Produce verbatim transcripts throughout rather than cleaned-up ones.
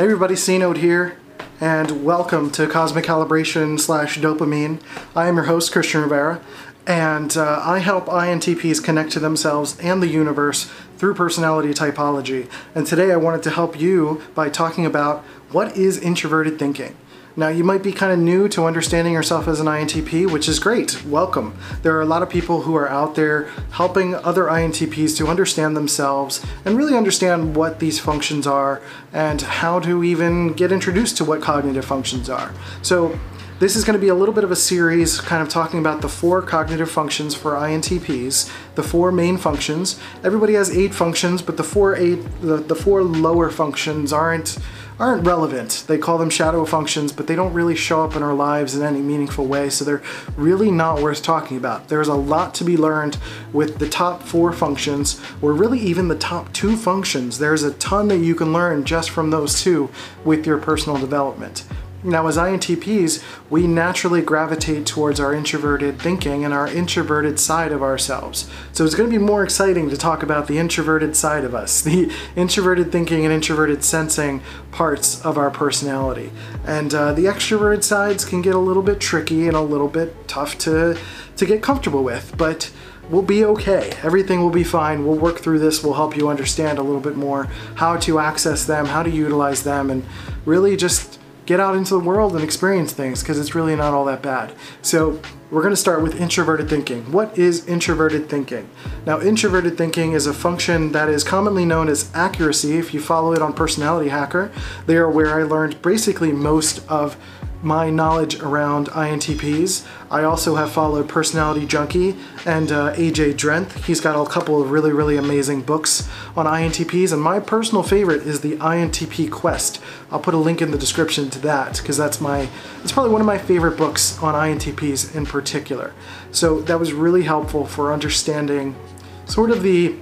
Hey everybody, C-Node here, and welcome to Cosmic Calibration slash Dopamine. I am your host, Christian Rivera, and uh, I help I N T Ps connect to themselves and the universe through personality typology. And today I wanted to help you by talking about what is introverted thinking. Now, you might be kind of new to understanding yourself as an I N T P, which is great. Welcome. There are a lot of people who are out there helping other I N T Ps to understand themselves and really understand what these functions are and how to even get introduced to what cognitive functions are. So this is going to be a little bit of a series kind of talking about the four cognitive functions for I N T Ps, the four main functions. Everybody has eight functions, but the four, eight, the, the four lower functions aren't aren't relevant. They call them shadow functions, but they don't really show up in our lives in any meaningful way, so they're really not worth talking about. There's a lot to be learned with the top four functions, or really even the top two functions. There's a ton that you can learn just from those two with your personal development. Now, as I N T Ps, we naturally gravitate towards our introverted thinking and our introverted side of ourselves. So it's going to be more exciting to talk about the introverted side of us, the introverted thinking and introverted sensing parts of our personality. And uh, the extroverted sides can get a little bit tricky and a little bit tough to, to get comfortable with, but we'll be okay. Everything will be fine. We'll work through this. We'll help you understand a little bit more how to access them, how to utilize them, and really just get out into the world and experience things, because it's really not all that bad. So we're going to start with introverted thinking. What is introverted thinking? Now, introverted thinking is a function that is commonly known as accuracy. If you follow it on Personality Hacker, they are where I learned basically most of my knowledge around I N T Ps. I also have followed Personality Junkie and uh, A J Drenth. He's got a couple of really, really amazing books on I N T Ps, and my personal favorite is the I N T P Quest. I'll put a link in the description to that, because that's my, it's probably one of my favorite books on I N T Ps in particular. So that was really helpful for understanding sort of the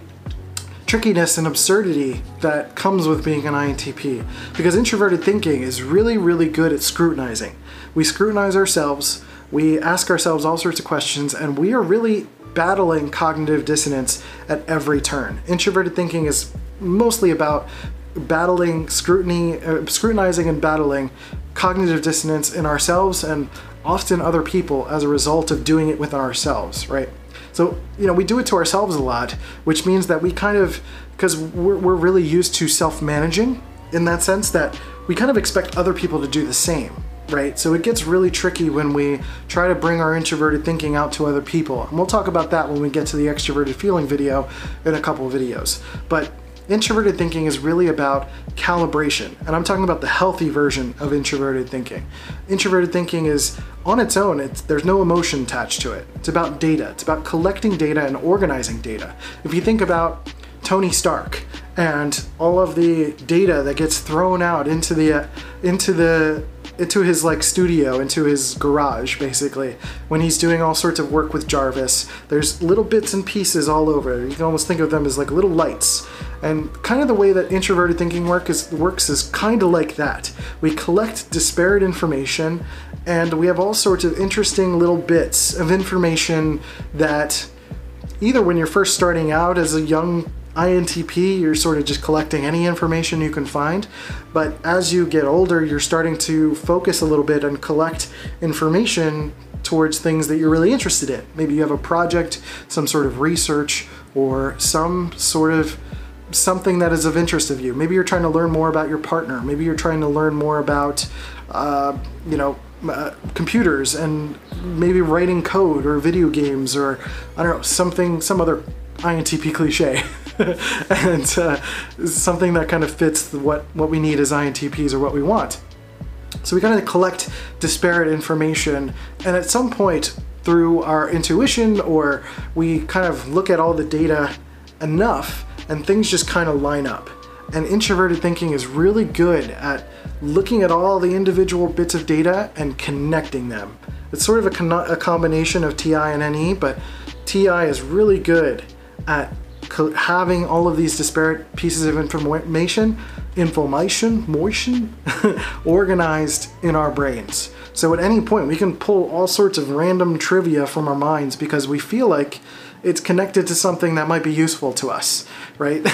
trickiness and absurdity that comes with being an I N T P, because introverted thinking is really, really good at scrutinizing. We scrutinize ourselves, we ask ourselves all sorts of questions, and we are really battling cognitive dissonance at every turn. Introverted thinking is mostly about battling scrutiny, uh, scrutinizing and battling cognitive dissonance in ourselves and often other people as a result of doing it with ourselves, right? So, you know, we do it to ourselves a lot, which means that we kind of, because we're, we're really used to self-managing in that sense, that we kind of expect other people to do the same, right? So it gets really tricky when we try to bring our introverted thinking out to other people. And we'll talk about that when we get to the extroverted feeling video in a couple of videos. But introverted thinking is really about calibration, and I'm talking about the healthy version of introverted thinking. Introverted thinking is on its own, it's, there's no emotion attached to it. It's about data, it's about collecting data and organizing data. If you think about Tony Stark and all of the data that gets thrown out into the, uh, into the, into his like studio, into his garage, basically, when he's doing all sorts of work with Jarvis. There's little bits and pieces all over. You can almost think of them as like little lights. And kind of the way that introverted thinking work is, works is kind of like that. We collect disparate information, and we have all sorts of interesting little bits of information that either when you're first starting out as a young I N T P, you're sort of just collecting any information you can find, but as you get older, you're starting to focus a little bit and collect information towards things that you're really interested in. Maybe you have a project, some sort of research, or some sort of something that is of interest of you. Maybe you're trying to learn more about your partner. Maybe you're trying to learn more about, uh, you know, Uh, computers, and maybe writing code or video games, or I don't know, something, some other I N T P cliche and uh, something that kind of fits what what we need as I N T Ps or what we want. So we kind of collect disparate information, and at some point through our intuition, or we kind of look at all the data enough and things just kind of line up. And introverted thinking is really good at looking at all the individual bits of data and connecting them. It's sort of a, con a combination of T I and N E, but T I is really good at having all of these disparate pieces of information, information, motion, organized in our brains. So at any point, we can pull all sorts of random trivia from our minds, because we feel like it's connected to something that might be useful to us, right?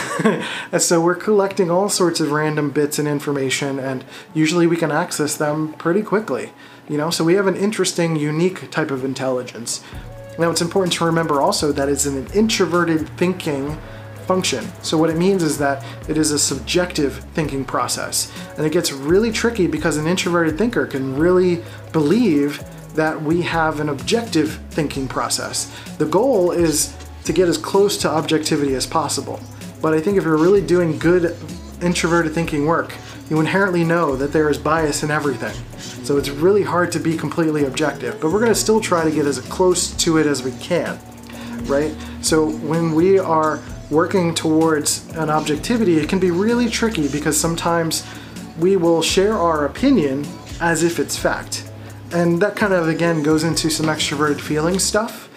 So we're collecting all sorts of random bits and information, and usually we can access them pretty quickly, you know? So we have an interesting, unique type of intelligence. Now, it's important to remember also that it's an introverted thinking function. So what it means is that it is a subjective thinking process. And it gets really tricky because an introverted thinker can really believe that we have an objective thinking process. The goal is to get as close to objectivity as possible. But I think if you're really doing good introverted thinking work, you inherently know that there is bias in everything. So it's really hard to be completely objective, but we're gonna still try to get as close to it as we can, right? So when we are working towards an objectivity, it can be really tricky because sometimes we will share our opinion as if it's fact. And that kind of, again, goes into some extroverted feeling stuff,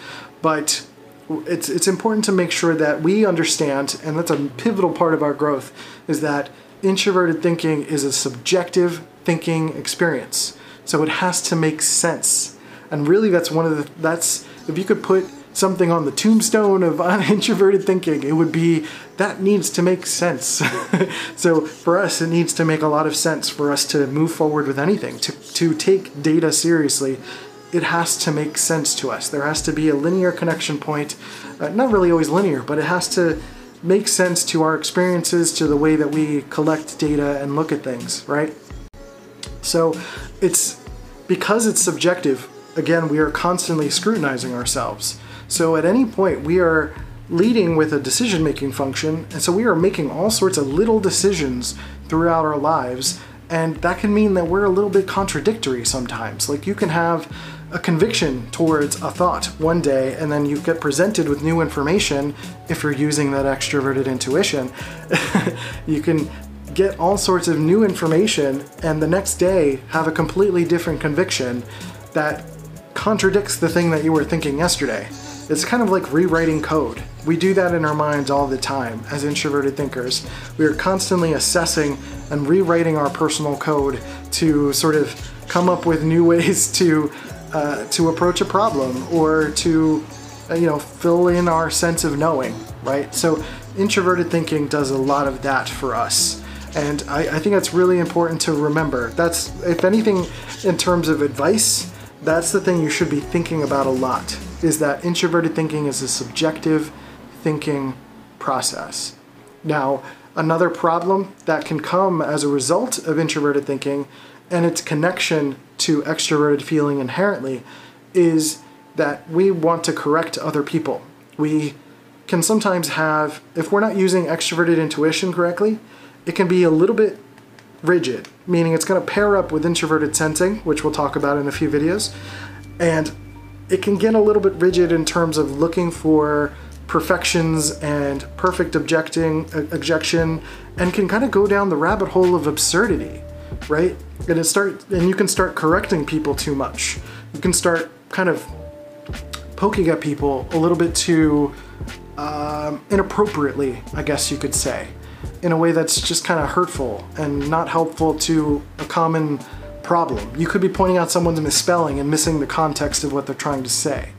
but it's, it's important to make sure that we understand, and that's a pivotal part of our growth, is that introverted thinking is a subjective thinking experience. So it has to make sense. And really that's one of the, that's, if you could put something on the tombstone of introverted thinking, it would be, that needs to make sense. So for us, it needs to make a lot of sense for us to move forward with anything. To, to take data seriously, it has to make sense to us. There has to be a linear connection point, uh, not really always linear, but it has to make sense to our experiences, to the way that we collect data and look at things, right? So it's, because it's subjective, again, we are constantly scrutinizing ourselves. So at any point we are leading with a decision-making function, and so we are making all sorts of little decisions throughout our lives, and that can mean that we're a little bit contradictory sometimes. Like you can have a conviction towards a thought one day, and then you get presented with new information. If you're using that extroverted intuition, you can get all sorts of new information and the next day have a completely different conviction that contradicts the thing that you were thinking yesterday. It's kind of like rewriting code. We do that in our minds all the time as introverted thinkers. We are constantly assessing and rewriting our personal code to sort of come up with new ways to uh, to approach a problem, or to uh, you know, fill in our sense of knowing, right? So introverted thinking does a lot of that for us. And I, I think that's really important to remember. That's, if anything, in terms of advice, that's the thing you should be thinking about a lot, is that introverted thinking is a subjective thinking process. Now, another problem that can come as a result of introverted thinking and its connection to extroverted feeling inherently is that we want to correct other people. We can sometimes have, if we're not using extroverted intuition correctly, it can be a little bit rigid, meaning it's going to pair up with introverted sensing, which we'll talk about in a few videos, and it can get a little bit rigid in terms of looking for perfections and perfect objecting, objection, and can kind of go down the rabbit hole of absurdity, right? And it start, and you can start correcting people too much. You can start kind of poking at people a little bit too um, inappropriately, I guess you could say, in a way that's just kind of hurtful and not helpful to a common problem. You could be pointing out someone's misspelling and missing the context of what they're trying to say,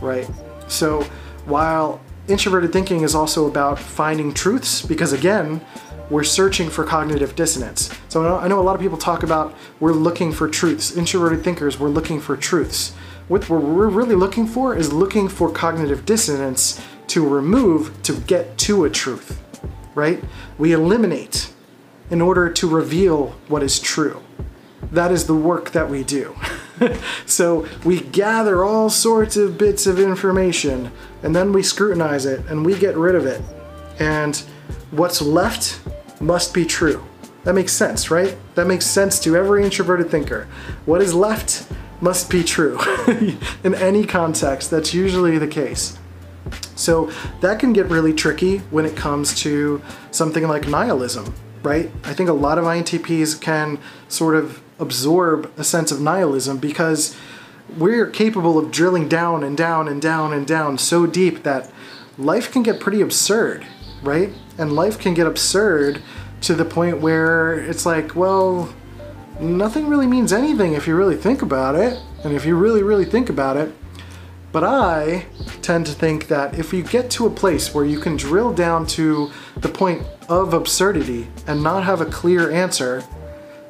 right? So while introverted thinking is also about finding truths, because again, we're searching for cognitive dissonance. So I know a lot of people talk about, we're looking for truths. Introverted thinkers, we're looking for truths. What we're really looking for is looking for cognitive dissonance to remove, to get to a truth. Right? We eliminate in order to reveal what is true. That is the work that we do. So we gather all sorts of bits of information, and then we scrutinize it and we get rid of it. And what's left must be true. That makes sense, right? That makes sense to every introverted thinker. What is left must be true. In any context, that's usually the case. So that can get really tricky when it comes to something like nihilism, right? I think a lot of I N T Ps can sort of absorb a sense of nihilism because we're capable of drilling down and down and down and down so deep that life can get pretty absurd, right? And life can get absurd to the point where it's like, well, nothing really means anything if you really think about it. And if you really, really think about it, But I tend to think that if you get to a place where you can drill down to the point of absurdity and not have a clear answer,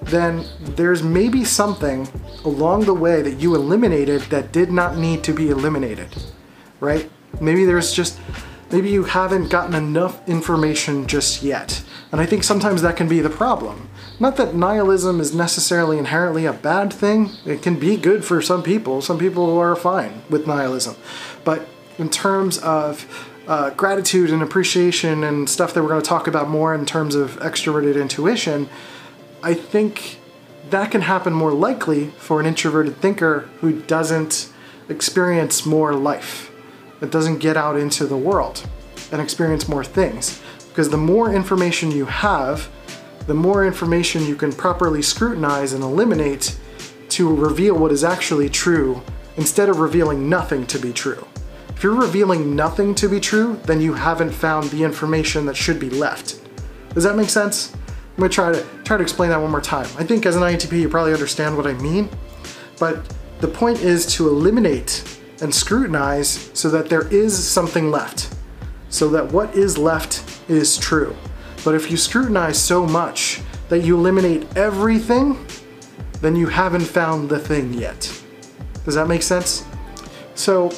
then there's maybe something along the way that you eliminated that did not need to be eliminated, right? Maybe there's just, maybe you haven't gotten enough information just yet. And I think sometimes that can be the problem. Not that nihilism is necessarily inherently a bad thing. It can be good for some people. Some people are fine with nihilism. But in terms of uh, gratitude and appreciation and stuff that we're going to talk about more in terms of extroverted intuition, I think that can happen more likely for an introverted thinker who doesn't experience more life, that doesn't get out into the world and experience more things. Because the more information you have, the more information you can properly scrutinize and eliminate to reveal what is actually true instead of revealing nothing to be true. If you're revealing nothing to be true, then you haven't found the information that should be left. Does that make sense? I'm gonna try to, try to explain that one more time. I think as an I N T P, you probably understand what I mean, but the point is to eliminate and scrutinize so that there is something left, so that what is left is true. But if you scrutinize so much that you eliminate everything, then you haven't found the thing yet. Does that make sense? So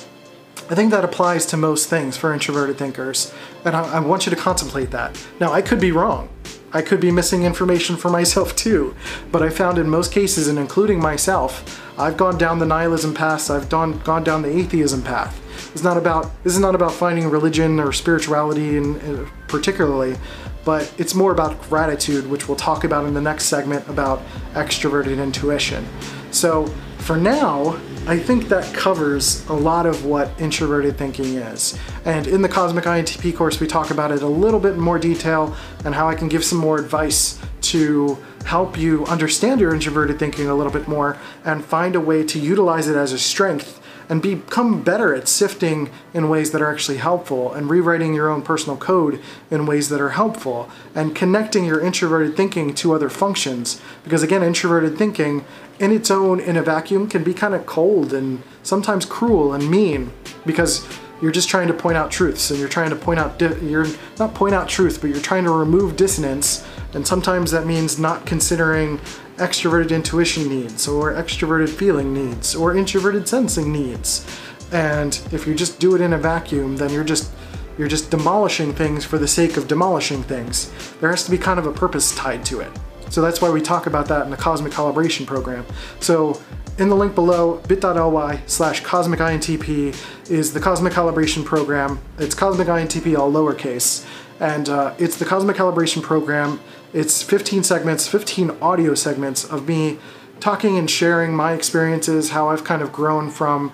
I think that applies to most things for introverted thinkers, and I, I want you to contemplate that. Now, I could be wrong. I could be missing information for myself too, but I found in most cases, and including myself, I've gone down the nihilism path, I've gone, gone down the atheism path. It's not about, this is not about finding religion or spirituality in, in particularly, but it's more about gratitude, which we'll talk about in the next segment about extroverted intuition. So for now, I think that covers a lot of what introverted thinking is. And in the Cosmic I N T P course, we talk about it a little bit in more detail and how I can give some more advice to help you understand your introverted thinking a little bit more and find a way to utilize it as a strength and become better at sifting in ways that are actually helpful and rewriting your own personal code in ways that are helpful and connecting your introverted thinking to other functions. Because again, introverted thinking in its own, in a vacuum, can be kind of cold and sometimes cruel and mean because you're just trying to point out truths and you're trying to point out, you're not point out truth, but you're trying to remove dissonance. And sometimes that means not considering extroverted intuition needs or extroverted feeling needs or introverted sensing needs. And if you just do it in a vacuum, then you're just you're just demolishing things for the sake of demolishing things. There has to be kind of a purpose tied to it. So that's why we talk about that in the Cosmic Calibration Program. So in the link below, bit dot l y slash cosmic I N T P is the Cosmic Calibration Program. It's Cosmic I N T P all lowercase. And uh, it's the Cosmic Calibration Program. It's fifteen segments, fifteen audio segments of me talking and sharing my experiences, how I've kind of grown from,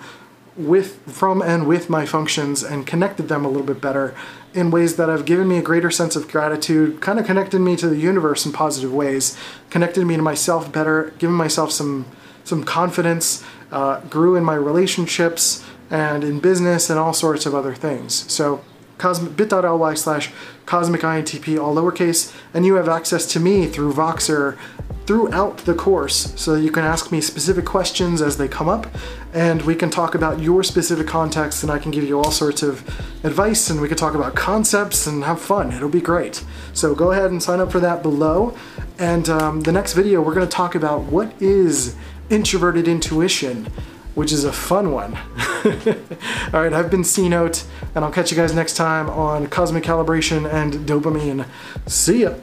with, from and with my functions and connected them a little bit better in ways that have given me a greater sense of gratitude, kind of connected me to the universe in positive ways, connected me to myself better, given myself some, some confidence, uh, grew in my relationships and in business and all sorts of other things. So bit dot l y slash cosmic I N T P all lowercase, and you have access to me through Voxer throughout the course, so you can ask me specific questions as they come up and we can talk about your specific context and I can give you all sorts of advice and we can talk about concepts and have fun. It'll be great. So go ahead and sign up for that below. And um, the next video, we're going to talk about what is introverted intuition, which is a fun one. All right, I've been C Note, and I'll catch you guys next time on Cosmic Calibration and Dopamine. See ya.